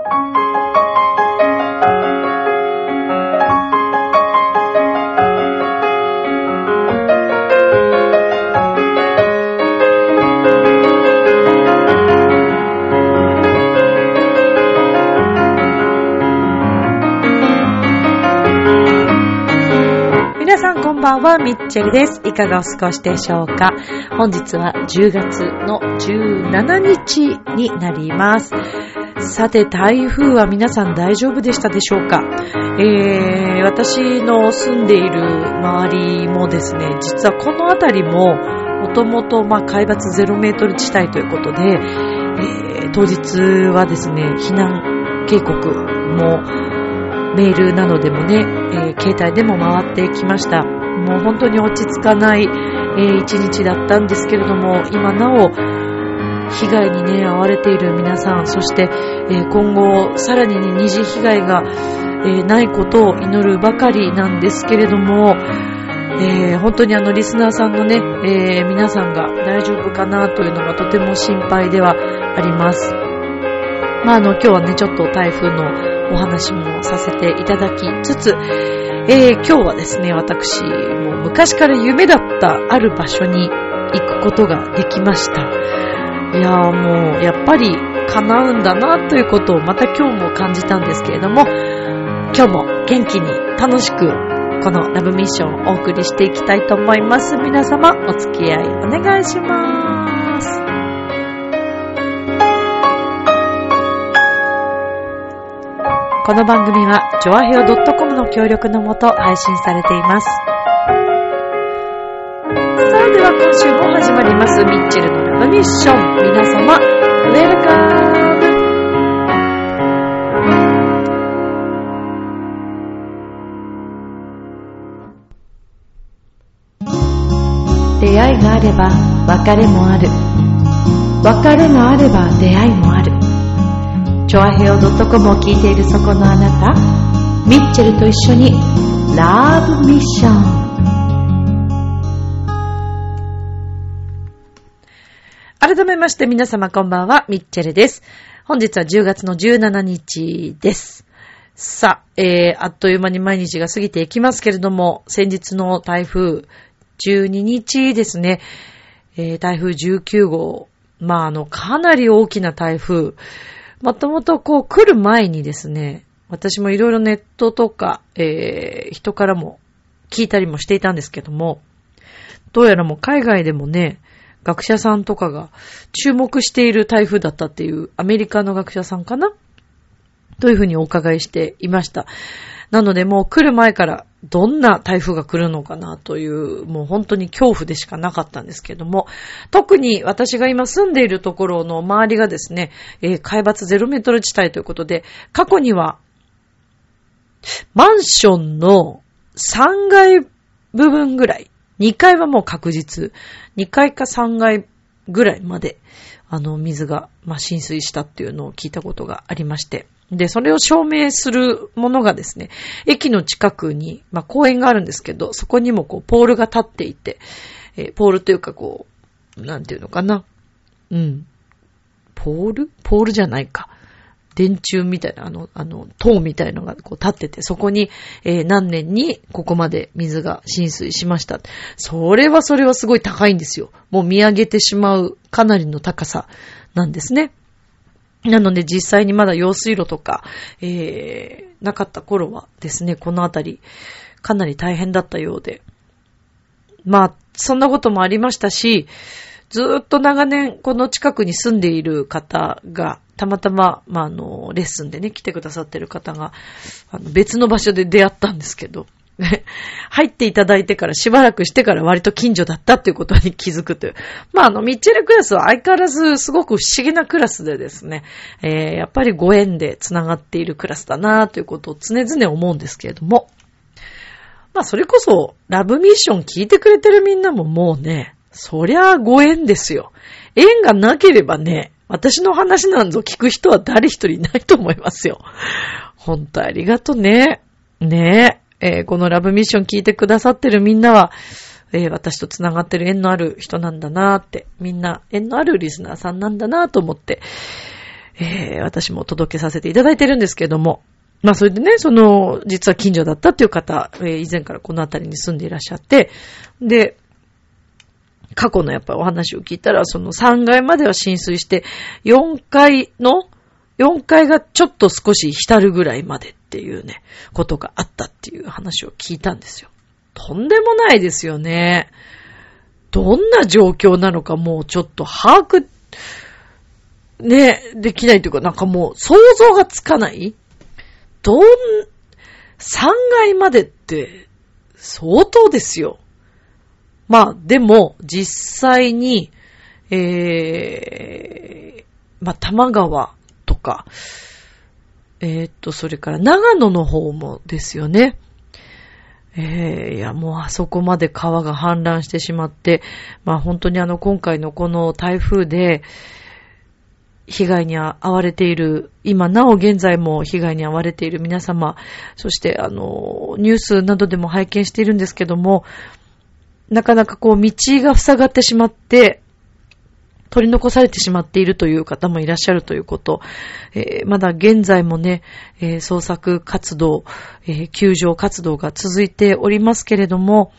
こんばんは、ミッチェルです。いかがお過ごしでしょうか。本日は10月の17日になります。さて、台風は皆さん大丈夫でしたでしょうか。私の住んでいる周りもですね、実はこの辺りももともと海抜0メートル地帯ということで、当日はですね、避難警告もメールなどでもね、携帯でも回ってきました。もう本当に落ち着かない、一日だったんですけれども、今なお被害にね、遭われている皆さん、そして、今後さらに、ね、二次被害が、ないことを祈るばかりなんですけれども、本当にリスナーさんのね、皆さんが大丈夫かなというのがとても心配ではあります。今日はね、ちょっと台風のお話もさせていただきつつ、今日はですね、私も昔から夢だったある場所に行くことができました。いやー、もうやっぱり叶うんだなということをまた今日も感じたんですけれども、今日も元気に楽しくこのラブミッションをお送りしていきたいと思います。皆様お付き合いお願いします。この番組はジョアヘオ .com の協力のもと配信されています。それでは今週も始まりますミッチェルのラブミッション。皆様ウェルカム。出会いがあれば別れもある。別れがあれば出会いもある。チョアヘオ .com を聞いているそこのあなた、ミッチェルと一緒にラブミッション。改めまして皆様こんばんは、ミッチェルです。本日は10月の17日です。さあ、あっという間に毎日が過ぎていきますけれども、先日の台風12日ですね、台風19号、かなり大きな台風、もともとこう来る前にですね、私もいろいろネットとか、人からも聞いたりもしていたんですけども、どうやらもう海外でもね、学者さんとかが注目している台風だったっていう、アメリカの学者さんかなというふうにお伺いしていました。なのでもう来る前からどんな台風が来るのかなという、もう本当に恐怖でしかなかったんですけども、特に私が今住んでいるところの周りがですね、海抜0メートル地帯ということで、過去にはマンションの3階部分ぐらい、2階はもう確実、2階か3階ぐらいまで水が、浸水したっていうのを聞いたことがありまして、で、それを証明するものがですね、駅の近くに、公園があるんですけど、そこにもこう、ポールが立っていて、ポールというかこう、なんていうのかな。うん。ポールじゃないか。電柱みたいな、塔みたいのがこう立ってて、そこに、何年にここまで水が浸水しました。それはすごい高いんですよ。もう見上げてしまうかなりの高さなんですね。なので実際にまだ用水路とか、なかった頃はですね、このあたりかなり大変だったようで、そんなこともありましたし、ずーっと長年この近くに住んでいる方がたまたま、レッスンでね来てくださってる方が別の場所で出会ったんですけど入っていただいてからしばらくしてから割と近所だったということに気づくという。ミッチェルクラスは相変わらずすごく不思議なクラスでですね、やっぱりご縁でつながっているクラスだなということを常々思うんですけれども、それこそラブミッション聞いてくれてるみんなももうね、そりゃご縁ですよ。縁がなければね、私の話なんぞ聞く人は誰一人いないと思いますよ。本当ありがとね。ねえ。このラブミッション聞いてくださってるみんなは、私とつながってる縁のある人なんだなーって、みんな縁のあるリスナーさんなんだなーと思って、私も届けさせていただいてるんですけれども、まあそれでね、実は近所だったっていう方、以前からこの辺りに住んでいらっしゃって、で、過去のやっぱりお話を聞いたら、その3階までは浸水して、4階がちょっと少し浸るぐらいまでっていうね、ことがあったっていう話を聞いたんですよ。とんでもないですよね。どんな状況なのかもうちょっと把握、ね、できないというか、なんかもう想像がつかない。3階までって相当ですよ。まあでも実際に、まあ多摩川とか、それから長野の方もですよね。いやもうあそこまで川が氾濫してしまって、まあ本当に今回のこの台風で、被害に遭われている、今なお現在も被害に遭われている皆様、そしてニュースなどでも拝見しているんですけども、なかなかこう道が塞がってしまって、取り残されてしまっているという方もいらっしゃるということ、まだ現在もね、捜索活動、救助活動が続いておりますけれども、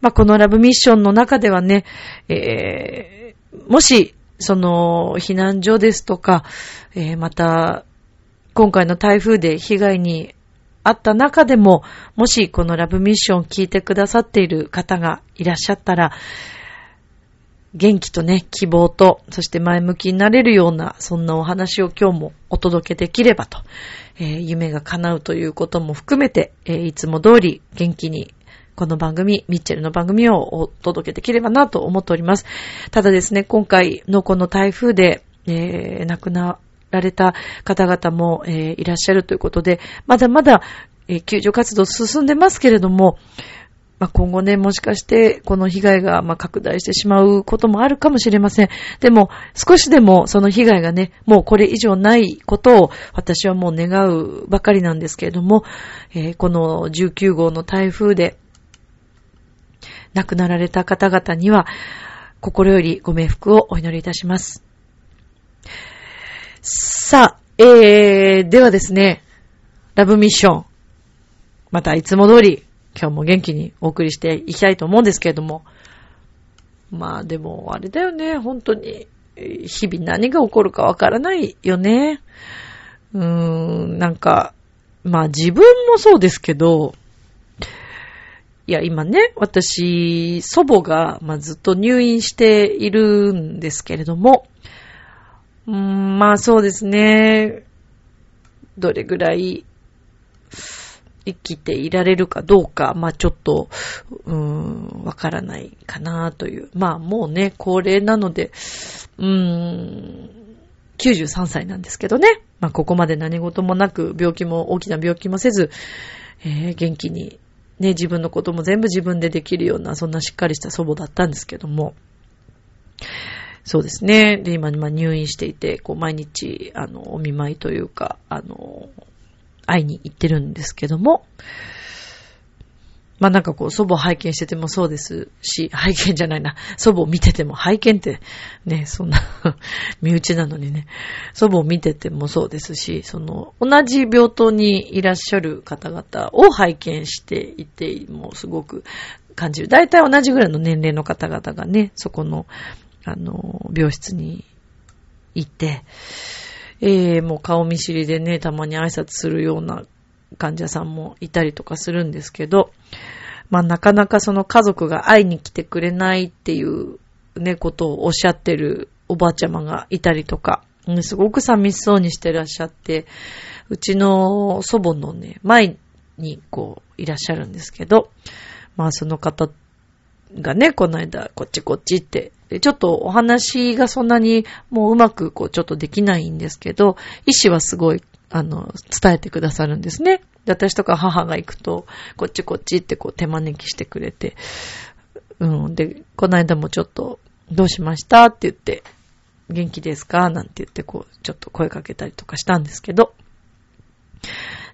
まあ、このラブミッションの中ではね、もし、避難所ですとか、また、今回の台風で被害に遭った中でも、もしこのラブミッションを聞いてくださっている方がいらっしゃったら、元気とね、希望と、そして前向きになれるような、そんなお話を今日もお届けできればと、夢が叶うということも含めて、いつも通り元気に、この番組、ミッチェルの番組をお届けできればなと思っております。ただですね、今回のこの台風で、亡くなられた方々も、いらっしゃるということで、まだまだ、救助活動進んでますけれども、まあ、今後ね、もしかしてこの被害が拡大してしまうこともあるかもしれません。でも少しでもその被害がね、もうこれ以上ないことを私はもう願うばかりなんですけれども、この19号の台風で亡くなられた方々には心よりご冥福をお祈りいたします。さあ、ではですね、ラブミッション、またいつも通り今日も元気にお送りしていきたいと思うんですけれども、まあでもあれだよね、本当に日々何が起こるかわからないよね。なんかまあ自分もそうですけど、いや今ね、私祖母が、ずっと入院しているんですけれども、まあそうですね、どれぐらい生きていられるかどうか、まあちょっとわからないかなという、まあもうね高齢なので、93歳なんですけどね、まあここまで何事もなく、病気も大きな病気もせず、元気にね、自分のことも全部自分でできるような、そんなしっかりした祖母だったんですけども、そうですね。で、今入院していて、こう毎日お見舞いというか会いに行ってるんですけども、まあなんかこう祖母を拝見しててもそうですし、拝見じゃないな、祖母を見てても、拝見ってね、そんな身内なのにね、祖母を見ててもそうですし、同じ病棟にいらっしゃる方々を拝見していてもすごく感じる。だいたい同じぐらいの年齢の方々がね、そこの病室にいて、もう顔見知りでね、たまに挨拶するような患者さんもいたりとかするんですけど、まあなかなか家族が会いに来てくれないっていうね、ことをおっしゃってるおばあちゃまがいたりとか、すごく寂しそうにしてらっしゃって、うちの祖母のね、前にこういらっしゃるんですけど、まあその方がね、この間こっちって、ちょっとお話がそんなにもううまくこうちょっとできないんですけど、意思はすごい伝えてくださるんですね。で、私とか母が行くと、こっちってこう手招きしてくれて、で、この間もちょっと、どうしましたって言って、元気ですかなんて言ってこう、ちょっと声かけたりとかしたんですけど、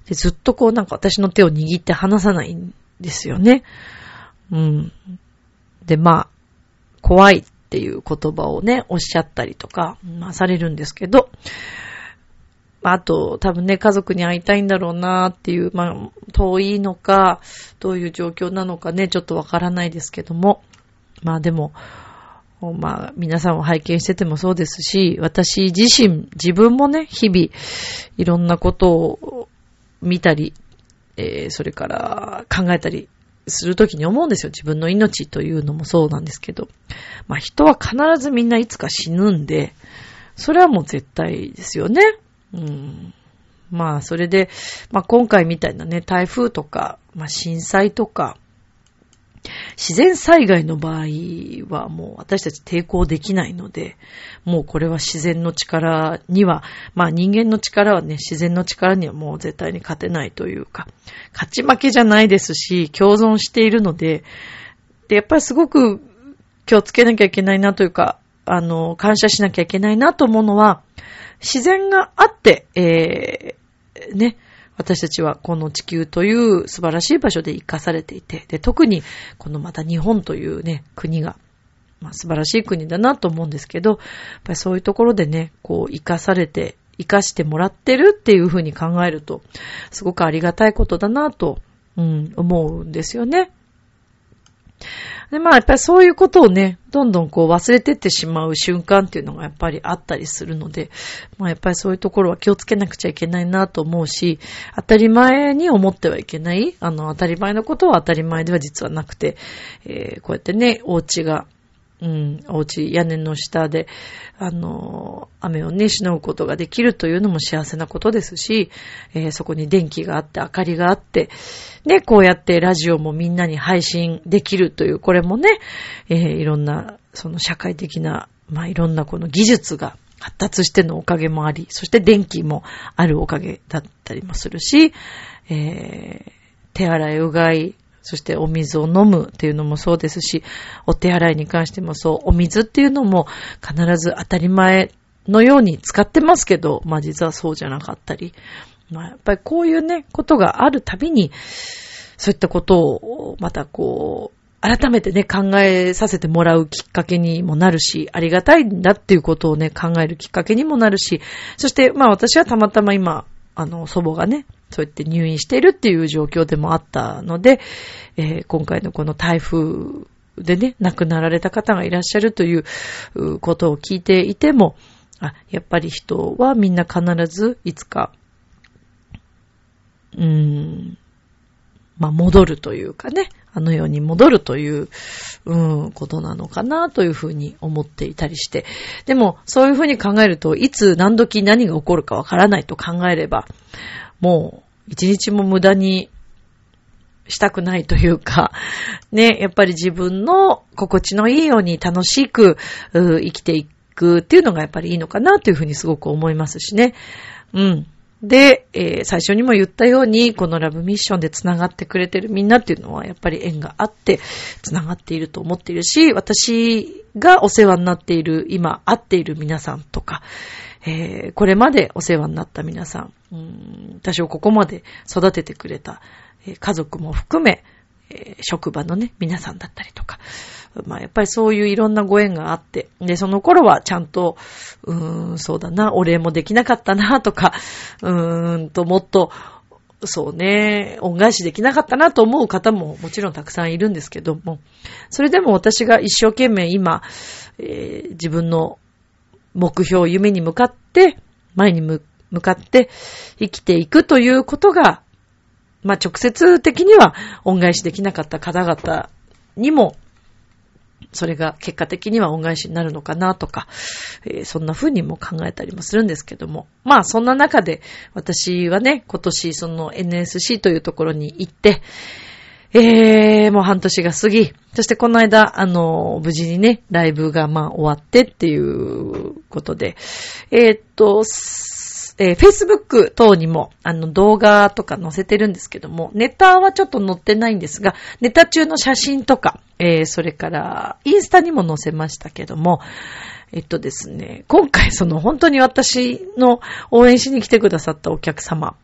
でずっとこうなんか私の手を握って離さないんですよね。で、まあ、怖いっていう言葉をね、おっしゃったりとか、されるんですけど、まあ、あと多分ね、家族に会いたいんだろうなっていう、まあ、遠いのかどういう状況なのかね、ちょっとわからないですけども、まあでも、まあ皆さんを拝見しててもそうですし、私自身、自分もね、日々いろんなことを見たり、それから考えたりするときに思うんですよ。自分の命というのもそうなんですけど、まあ人は必ずみんないつか死ぬんで、それはもう絶対ですよね。うん、まあそれで、まあ今回みたいなね、台風とか、まあ震災とか、自然災害の場合はもう私たち抵抗できないので、もうこれは自然の力には、まあ人間の力はね、自然の力にはもう絶対に勝てないというか、勝ち負けじゃないですし、共存しているので、で、やっぱりすごく気をつけなきゃいけないなというか、感謝しなきゃいけないなと思うのは、自然があって、ね、私たちはこの地球という素晴らしい場所で生かされていて、で、特にこのまた日本というね、国が、まあ、素晴らしい国だなと思うんですけど、やっぱりそういうところでね、こう生かしてもらってるっていうふうに考えると、すごくありがたいことだなと、思うんですよね。で、まあやっぱりそういうことをね、どんどんこう忘れてってしまう瞬間っていうのがやっぱりあったりするので、まあやっぱりそういうところは気をつけなくちゃいけないなと思うし、当たり前に思ってはいけない、当たり前のことは当たり前では実はなくて、こうやってね、お家が、お家屋根の下で、雨をね、しのぐことができるというのも幸せなことですし、そこに電気があって、明かりがあって、ね、こうやってラジオもみんなに配信できるという、これもね、いろんな、その社会的な、まあ、いろんなこの技術が発達してのおかげもあり、そして電気もあるおかげだったりもするし、手洗いうがい、そしてお水を飲むっていうのもそうですし、お手洗いに関してもそう、お水っていうのも必ず当たり前のように使ってますけど、まあ実はそうじゃなかったり、まあやっぱりこういうね、ことがあるたびに、そういったことをまたこう、改めてね、考えさせてもらうきっかけにもなるし、ありがたいんだっていうことをね、考えるきっかけにもなるし、そしてまあ私はたまたま今、祖母がね、そうやって入院しているっていう状況でもあったので、今回のこの台風でね、亡くなられた方がいらっしゃるということを聞いていても、あ、やっぱり人はみんな必ずいつか、まあ、戻るというかね、あの世に戻るという、ことなのかなというふうに思っていたりして。でも、そういうふうに考えると、いつ何時何が起こるかわからないと考えれば、もう一日も無駄にしたくないというか、ね、やっぱり自分の心地のいいように楽しく生きていくっていうのがやっぱりいいのかなというふうにすごく思いますしね。で、最初にも言ったように、このラブミッションでつながってくれてるみんなっていうのはやっぱり縁があってつながっていると思っているし、私がお世話になっている、今会っている皆さんとか、これまでお世話になった皆さん、私をここまで育ててくれた家族も含め、職場のね、皆さんだったりとか、まあやっぱりそういういろんなご縁があって、で、その頃はちゃんと、そうだな、お礼もできなかったなとか、もっと、そうね、恩返しできなかったなと思う方ももちろんたくさんいるんですけども、それでも私が一生懸命今、自分の目標、夢に向かって、前に向かって生きていくということが、まあ直接的には恩返しできなかった方々にも、それが結果的には恩返しになるのかなとか、そんな風にも考えたりもするんですけども。まあそんな中で私はね、今年その NSC というところに行って、もう半年が過ぎ、そしてこの間、無事にね、ライブがまあ終わってっていうことで、Facebook 等にも動画とか載せてるんですけども、ネタはちょっと載ってないんですが、ネタ中の写真とか、それからインスタにも載せましたけども、ですね、今回その本当に私の応援しに来てくださったお客様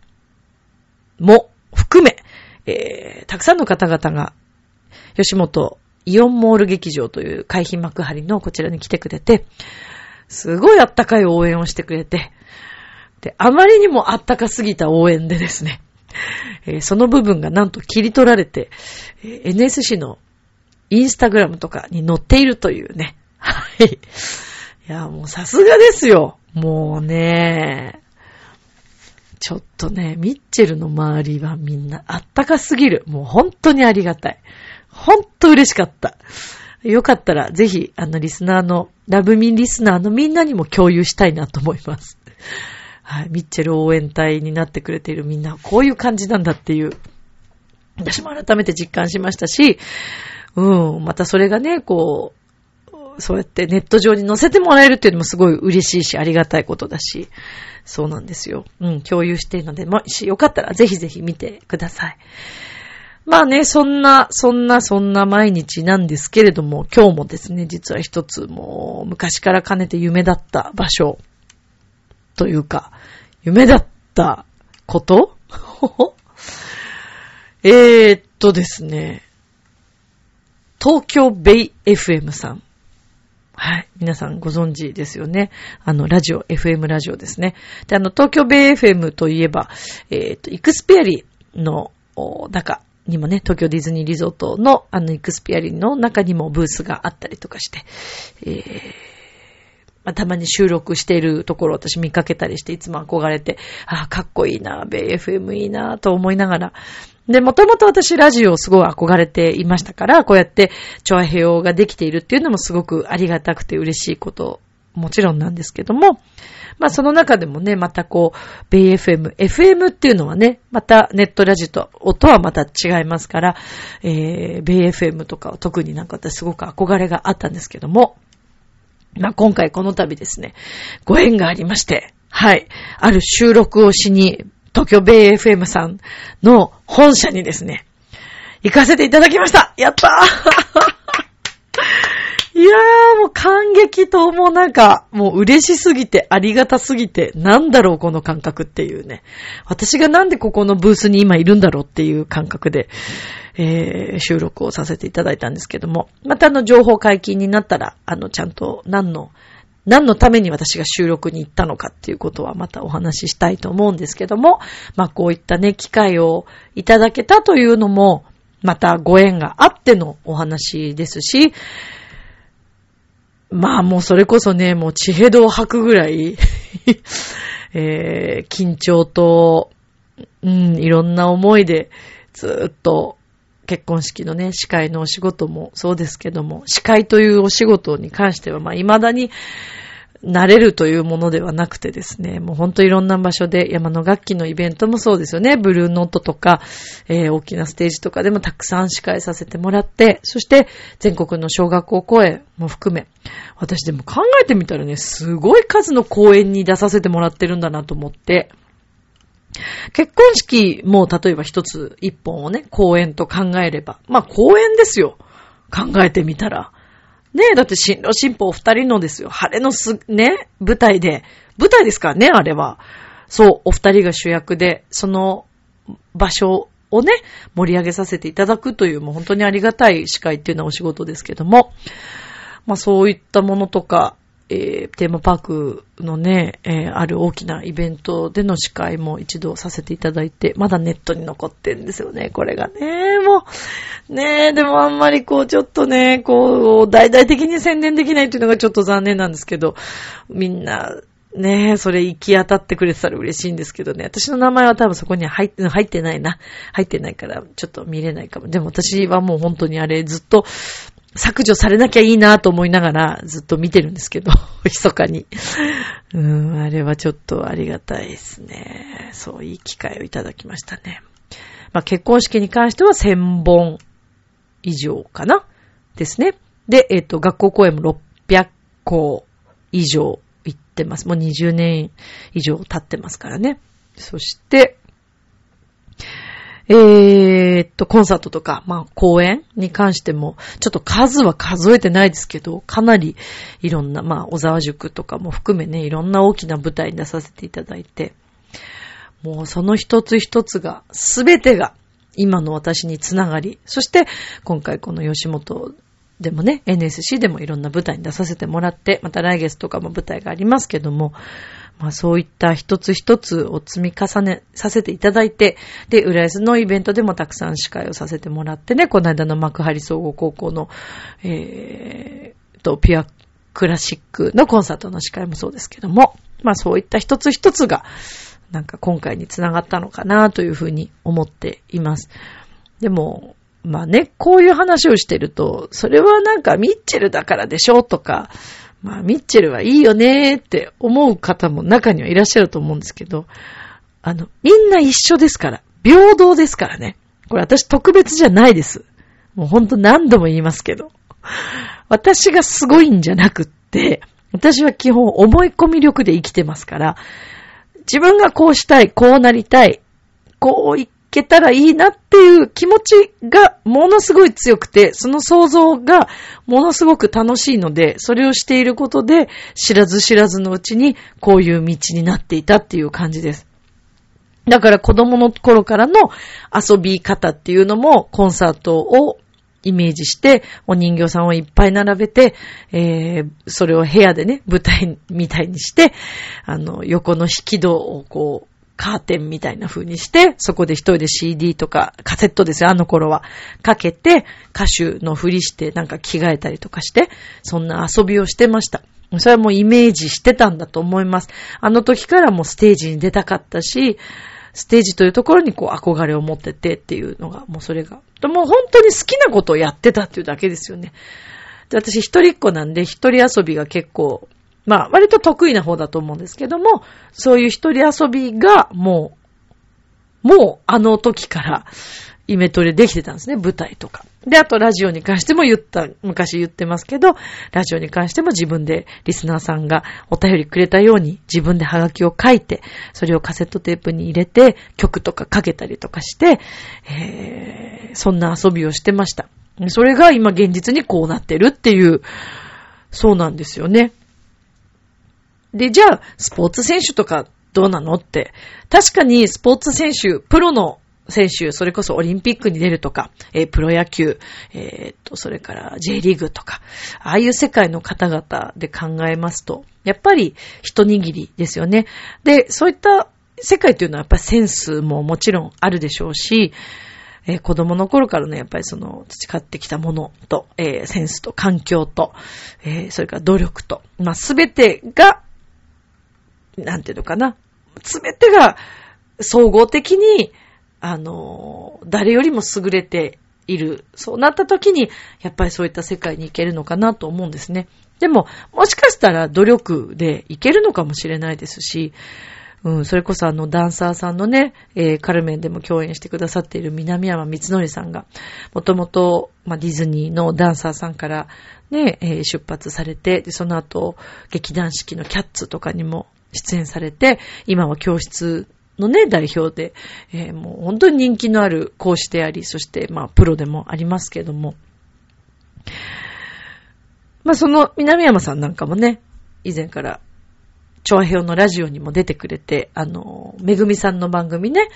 も含め、たくさんの方々が吉本イオンモール劇場という海浜幕張のこちらに来てくれて、すごいあったかい応援をしてくれて、で、あまりにもあったかすぎた応援でですね、その部分がなんと切り取られて、NSC のインスタグラムとかに載っているというね。はい。いや、もうさすがですよ。もうね、ちょっとね、ミッチェルの周りはみんなあったかすぎる。もう本当にありがたい。本当嬉しかった。よかったらぜひリスナーのラブミンリスナーのみんなにも共有したいなと思います。はい、ミッチェル応援隊になってくれているみんなこういう感じなんだっていう、私も改めて実感しましたし、またそれがねこうそうやってネット上に載せてもらえるっていうのもすごい嬉しいしありがたいことだし、そうなんですよ。共有しているので、もしよかったらぜひぜひ見てください。まあね、そんな毎日なんですけれども、今日もですね、実は一つもう昔からかねて夢だった場所というか、夢だったことですね、東京ベイ FM さん。はい。皆さんご存知ですよね。ラジオ、FM ラジオですね。で、東京ベイ FM といえば、イクスピアリの中、にもね、東京ディズニーリゾートのイクスピアリの中にもブースがあったりとかして、たまに収録しているところを私見かけたりしていつも憧れて、かっこいいな、ベイ FM いいなと思いながら、で、もともと私ラジオをすごい憧れていましたから、こうやってチョアヘヨができているっていうのもすごくありがたくて嬉しいこともちろんなんですけども、まあその中でもね、またこう、ベイ FM、FM っていうのはね、またネットラジオと音はまた違いますから、ベイ FM とかは特になんか私すごく憧れがあったんですけども、まあ今回この度ですね、ご縁がありまして、はい、ある収録をしに、東京ベイ FM さんの本社にですね、行かせていただきました。やったーいやー、もう感激と、もうなんかもう嬉しすぎてありがたすぎて、なんだろうこの感覚っていうね、私がなんでここのブースに今いるんだろうっていう感覚で、収録をさせていただいたんですけども、また情報解禁になったらちゃんと何のために私が収録に行ったのかっていうことはまたお話ししたいと思うんですけども、まあこういったね機会をいただけたというのもまたご縁があってのお話ですし、まあもうそれこそね、もう血ヘドを吐くぐらい、緊張と、いろんな思いでずっと結婚式のね、司会のお仕事もそうですけども、司会というお仕事に関しては、まあ未だに慣れるというものではなくてですね、もう本当いろんな場所で、山の楽器のイベントもそうですよね、ブルーノートとか、大きなステージとかでもたくさん司会させてもらって、そして全国の小学校公演も含め、私でも考えてみたらね、すごい数の公演に出させてもらってるんだなと思って、結婚式も例えば一つ一本をね、公演と考えれば、まあ公演ですよ、考えてみたら。ねえ、だって新郎新婦お二人のですよ。晴れのね、舞台ですからね、あれは。そう、お二人が主役で、その場所をね、盛り上げさせていただくという、もう本当にありがたい司会っていうのはお仕事ですけども、まあそういったものとか、テーマパークのね、ある大きなイベントでの司会も一度させていただいて、まだネットに残ってんですよね、これがね、もう。ね、でもあんまりこうちょっとね、こう、大々的に宣伝できないというのがちょっと残念なんですけど、みんな、ね、それ行き当たってくれてたら嬉しいんですけどね、私の名前は多分そこには入ってないから、ちょっと見れないかも。でも私はもう本当にあれずっと、削除されなきゃいいなと思いながらずっと見てるんですけど、密かに。あれはちょっとありがたいですね。そう、いい機会をいただきましたね。まあ結婚式に関しては1000本以上かなですね。で、学校公演も600校以上行ってます。もう20年以上経ってますからね。そして、コンサートとか、まあ、公演に関しても、ちょっと数は数えてないですけど、かなりいろんな、まあ、小沢塾とかも含めね、いろんな大きな舞台に出させていただいて、もうその一つ一つが、すべてが今の私につながり、そして今回この吉本でもね、NSC でもいろんな舞台に出させてもらって、また来月とかも舞台がありますけども、まあ、そういった一つ一つを積み重ねさせていただいて、で、浦安のイベントでもたくさん司会をさせてもらってね、この間の幕張総合高校の、ピュアクラシックのコンサートの司会もそうですけども、まあそういった一つ一つが、なんか今回につながったのかなというふうに思っています。でも、まあね、こういう話をしてると、それはなんかミッチェルだからでしょとか、まあミッチェルはいいよねって思う方も中にはいらっしゃると思うんですけど、みんな一緒ですから、平等ですからね。これ私特別じゃないです。もうほんと何度も言いますけど。私がすごいんじゃなくって、私は基本思い込み力で生きてますから、自分がこうしたい、こうなりたい、こういけたらいいなっていう気持ちがものすごい強くて、その想像がものすごく楽しいので、それをしていることで知らず知らずのうちにこういう道になっていたっていう感じです。だから子供の頃からの遊び方っていうのもコンサートをイメージして、お人形さんをいっぱい並べて、それを部屋でね、舞台みたいにして、横の引き戸をこう、カーテンみたいな風にして、そこで一人で CD とか、カセットですよ、あの頃は。かけて、歌手のふりして、なんか着替えたりとかして、そんな遊びをしてました。それはもうイメージしてたんだと思います。あの時からもうステージに出たかったし、ステージというところにこう憧れを持っててっていうのが、もうそれが。もう本当に好きなことをやってたっていうだけですよね。で、私一人っ子なんで一人遊びが結構、まあ割と得意な方だと思うんですけども、そういう一人遊びがもうあの時からイメトレできてたんですね、舞台とか。で、あとラジオに関しても昔言ってますけど、ラジオに関しても自分でリスナーさんがお便りくれたように自分でハガキを書いて、それをカセットテープに入れて曲とかかけたりとかして、そんな遊びをしてました。それが今現実にこうなってるっていう、そうなんですよね。で、じゃあ、スポーツ選手とかどうなのって、確かにスポーツ選手、プロの選手、それこそオリンピックに出るとか、プロ野球、それから J リーグとか、ああいう世界の方々で考えますと、やっぱり一握りですよね。で、そういった世界というのはやっぱりセンスももちろんあるでしょうし、子供の頃からね、やっぱりその培ってきたものと、センスと環境と、それから努力と、まあ、すべてが、なんていうのかな、すべてが総合的に誰よりも優れている。そうなった時に、やっぱりそういった世界に行けるのかなと思うんですね。でも、もしかしたら努力で行けるのかもしれないですし、それこそダンサーさんのね、カルメンでも共演してくださっている南山光則さんが、もともと、まあ、ディズニーのダンサーさんからね、出発されて、で、その後、劇団四季のキャッツとかにも出演されて、今は教室、のね、代表で、もう本当に人気のある講師であり、そしてまあプロでもありますけども、まあその南山さんなんかもね、以前からチョアヘオのラジオにも出てくれて、めぐみさんの番組ね、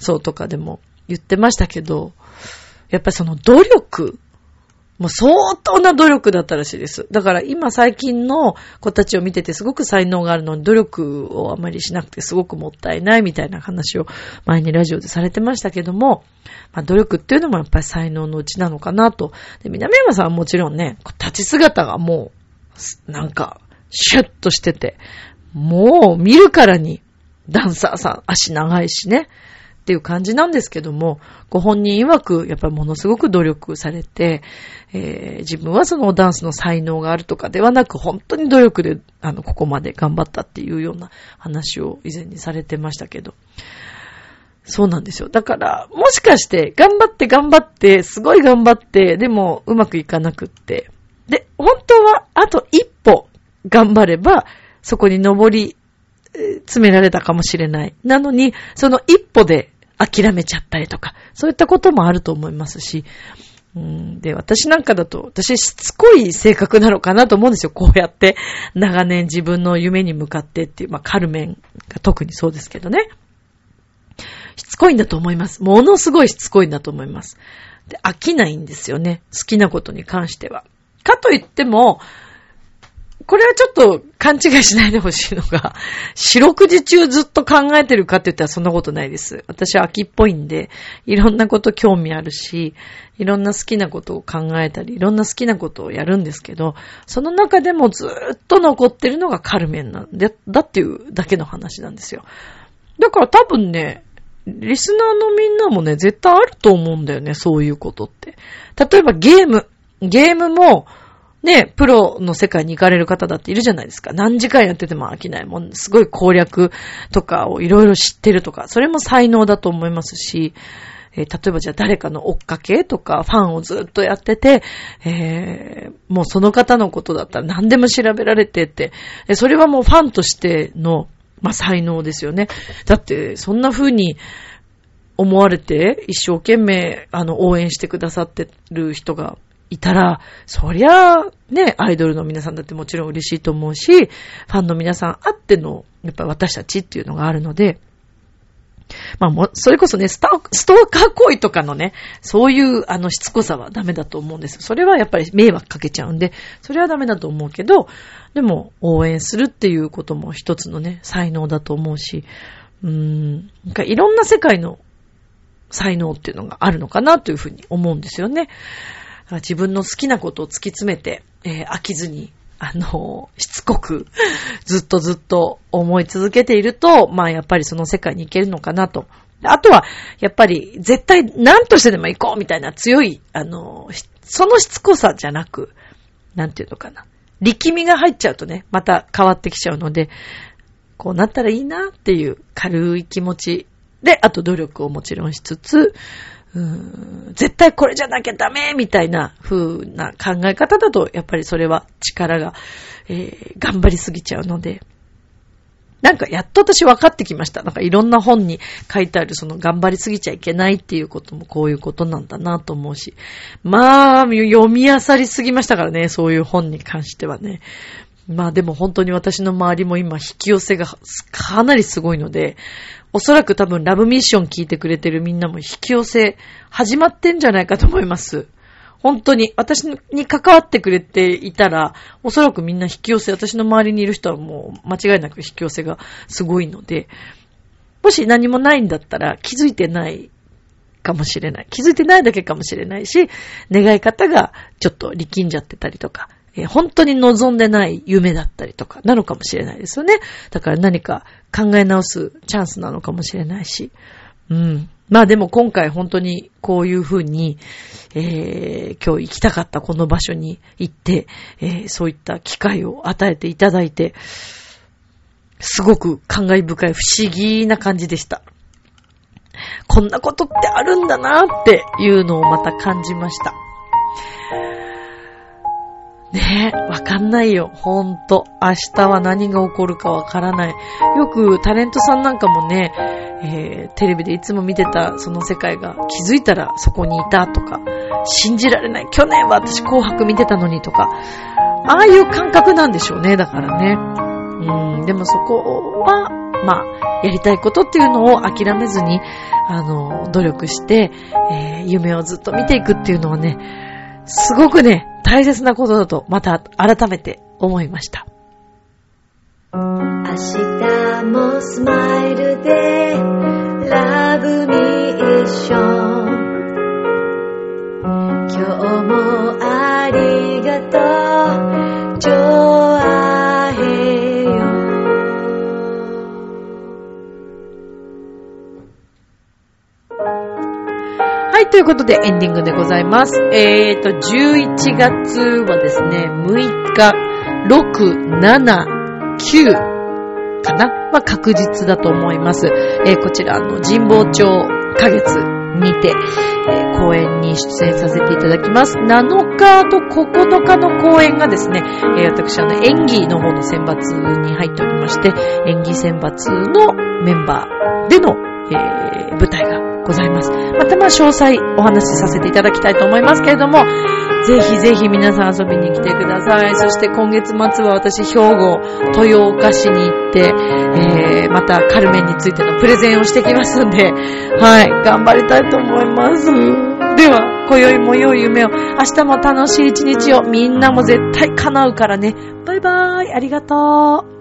そうとかでも言ってましたけど、やっぱりその努力、もう相当な努力だったらしいです。だから今最近の子たちを見ててすごく才能があるのに努力をあまりしなくてすごくもったいないみたいな話を前にラジオでされてましたけども、まあ、努力っていうのもやっぱり才能のうちなのかなと。で、南山さんはもちろんね、立ち姿がもうなんかシュッとしてて、もう見るからにダンサーさん足長いしね。っていう感じなんですけども、ご本人曰くやっぱりものすごく努力されて、自分はそのダンスの才能があるとかではなく、本当に努力でここまで頑張ったっていうような話を以前にされてましたけど、そうなんですよ。だからもしかして頑張ってすごい頑張って、でもうまくいかなくって、で本当はあと一歩頑張ればそこに上り詰められたかもしれない。なのにその一歩で諦めちゃったりとか、そういったこともあると思いますし、で、私なんかだと、私しつこい性格なのかなと思うんですよ。こうやって長年自分の夢に向かってっていう、まあカルメンが特にそうですけどね。しつこいんだと思います。ものすごいしつこいんだと思います。で、飽きないんですよね。好きなことに関しては。かといっても、これはちょっと勘違いしないでほしいのが、四六時中ずっと考えてるかって言ったらそんなことないです。私は秋っぽいんで、いろんなこと興味あるし、いろんな好きなことを考えたり、いろんな好きなことをやるんですけど、その中でもずっと残ってるのがカルメンなんで、だっていうだけの話なんですよ。だから多分ね、リスナーのみんなもね、絶対あると思うんだよね、そういうことって。例えばゲーム。ゲームも、ね、プロの世界に行かれる方だっているじゃないですか。何時間やってても飽きないもん。すごい攻略とかをいろいろ知ってるとか、それも才能だと思いますし、例えばじゃあ誰かの追っかけとかファンをずっとやってて、もうその方のことだったら何でも調べられてって、それはもうファンとしての、まあ、才能ですよね。だってそんな風に思われて一生懸命応援してくださってる人がいたら、そりゃあね、アイドルの皆さんだってもちろん嬉しいと思うし、ファンの皆さんあってのやっぱ私たちっていうのがあるので、まあもそれこそね、ストーカー行為とかのね、そういうしつこさはダメだと思うんです。それはやっぱり迷惑かけちゃうんで、それはダメだと思うけど、でも応援するっていうことも一つのね、才能だと思うし、なんかいろんな世界の才能っていうのがあるのかなというふうに思うんですよね。自分の好きなことを突き詰めて、飽きずに、しつこく、ずっと思い続けていると、まあやっぱりその世界に行けるのかなと。あとは、やっぱり絶対何としてでも行こうみたいな強い、そのしつこさじゃなく、なんていうのかな。力みが入っちゃうとね、また変わってきちゃうので、こうなったらいいなっていう軽い気持ちで、あと努力をもちろんしつつ、絶対これじゃなきゃダメみたいな風な考え方だと、やっぱりそれは力が、頑張りすぎちゃうので、なんかやっと私分かってきました。なんかいろんな本に書いてあるその頑張りすぎちゃいけないっていうこともこういうことなんだなと思うし、まあ読み漁りすぎましたからね、そういう本に関してはね。まあでも本当に私の周りも今引き寄せがかなりすごいので、おそらく多分ラブミッション聞いてくれてるみんなも引き寄せ始まってんじゃないかと思います。本当に私に関わってくれていたら、おそらくみんな引き寄せ、私の周りにいる人はもう間違いなく引き寄せがすごいので、もし何もないんだったら気づいてないかもしれない。気づいてないだけかもしれないし、願い方がちょっと力んじゃってたりとか、本当に望んでない夢だったりとかなのかもしれないですよね。だから何か考え直すチャンスなのかもしれないし。うん。まあでも今回本当にこういうふうに、今日行きたかったこの場所に行って、そういった機会を与えていただいて、すごく感慨深い不思議な感じでした。こんなことってあるんだなっていうのをまた感じました。ねえ、わかんないよ。ほんと。明日は何が起こるかわからない。よくタレントさんなんかもね、テレビでいつも見てたその世界が気づいたらそこにいたとか、信じられない。去年は私紅白見てたのにとか、ああいう感覚なんでしょうね。だからね。でもそこは、まあ、やりたいことっていうのを諦めずに、努力して、夢をずっと見ていくっていうのはね、すごくね、大切なことだとまた改めて思いました。明日もスマイルでラブミッション、今日もありがとうジョアヘヨ。はい、ということでエンディングでございます。11月はですね、6日、6、7、9かな、まあ、確実だと思います。こちら神保町花月にて、公演に出演させていただきます。7日と9日の公演がですね、私演技の方の選抜に入っておりまして、演技選抜のメンバーでの、舞台がございます。またまあ詳細お話しさせていただきたいと思いますけれども、ぜひぜひ皆さん遊びに来てください。そして今月末は私兵庫豊岡市に行って、またカルメンについてのプレゼンをしてきますんで、はい、頑張りたいと思います。では今宵も良い夢を、明日も楽しい一日を、みんなも絶対叶うからね。バイバーイ、ありがとう。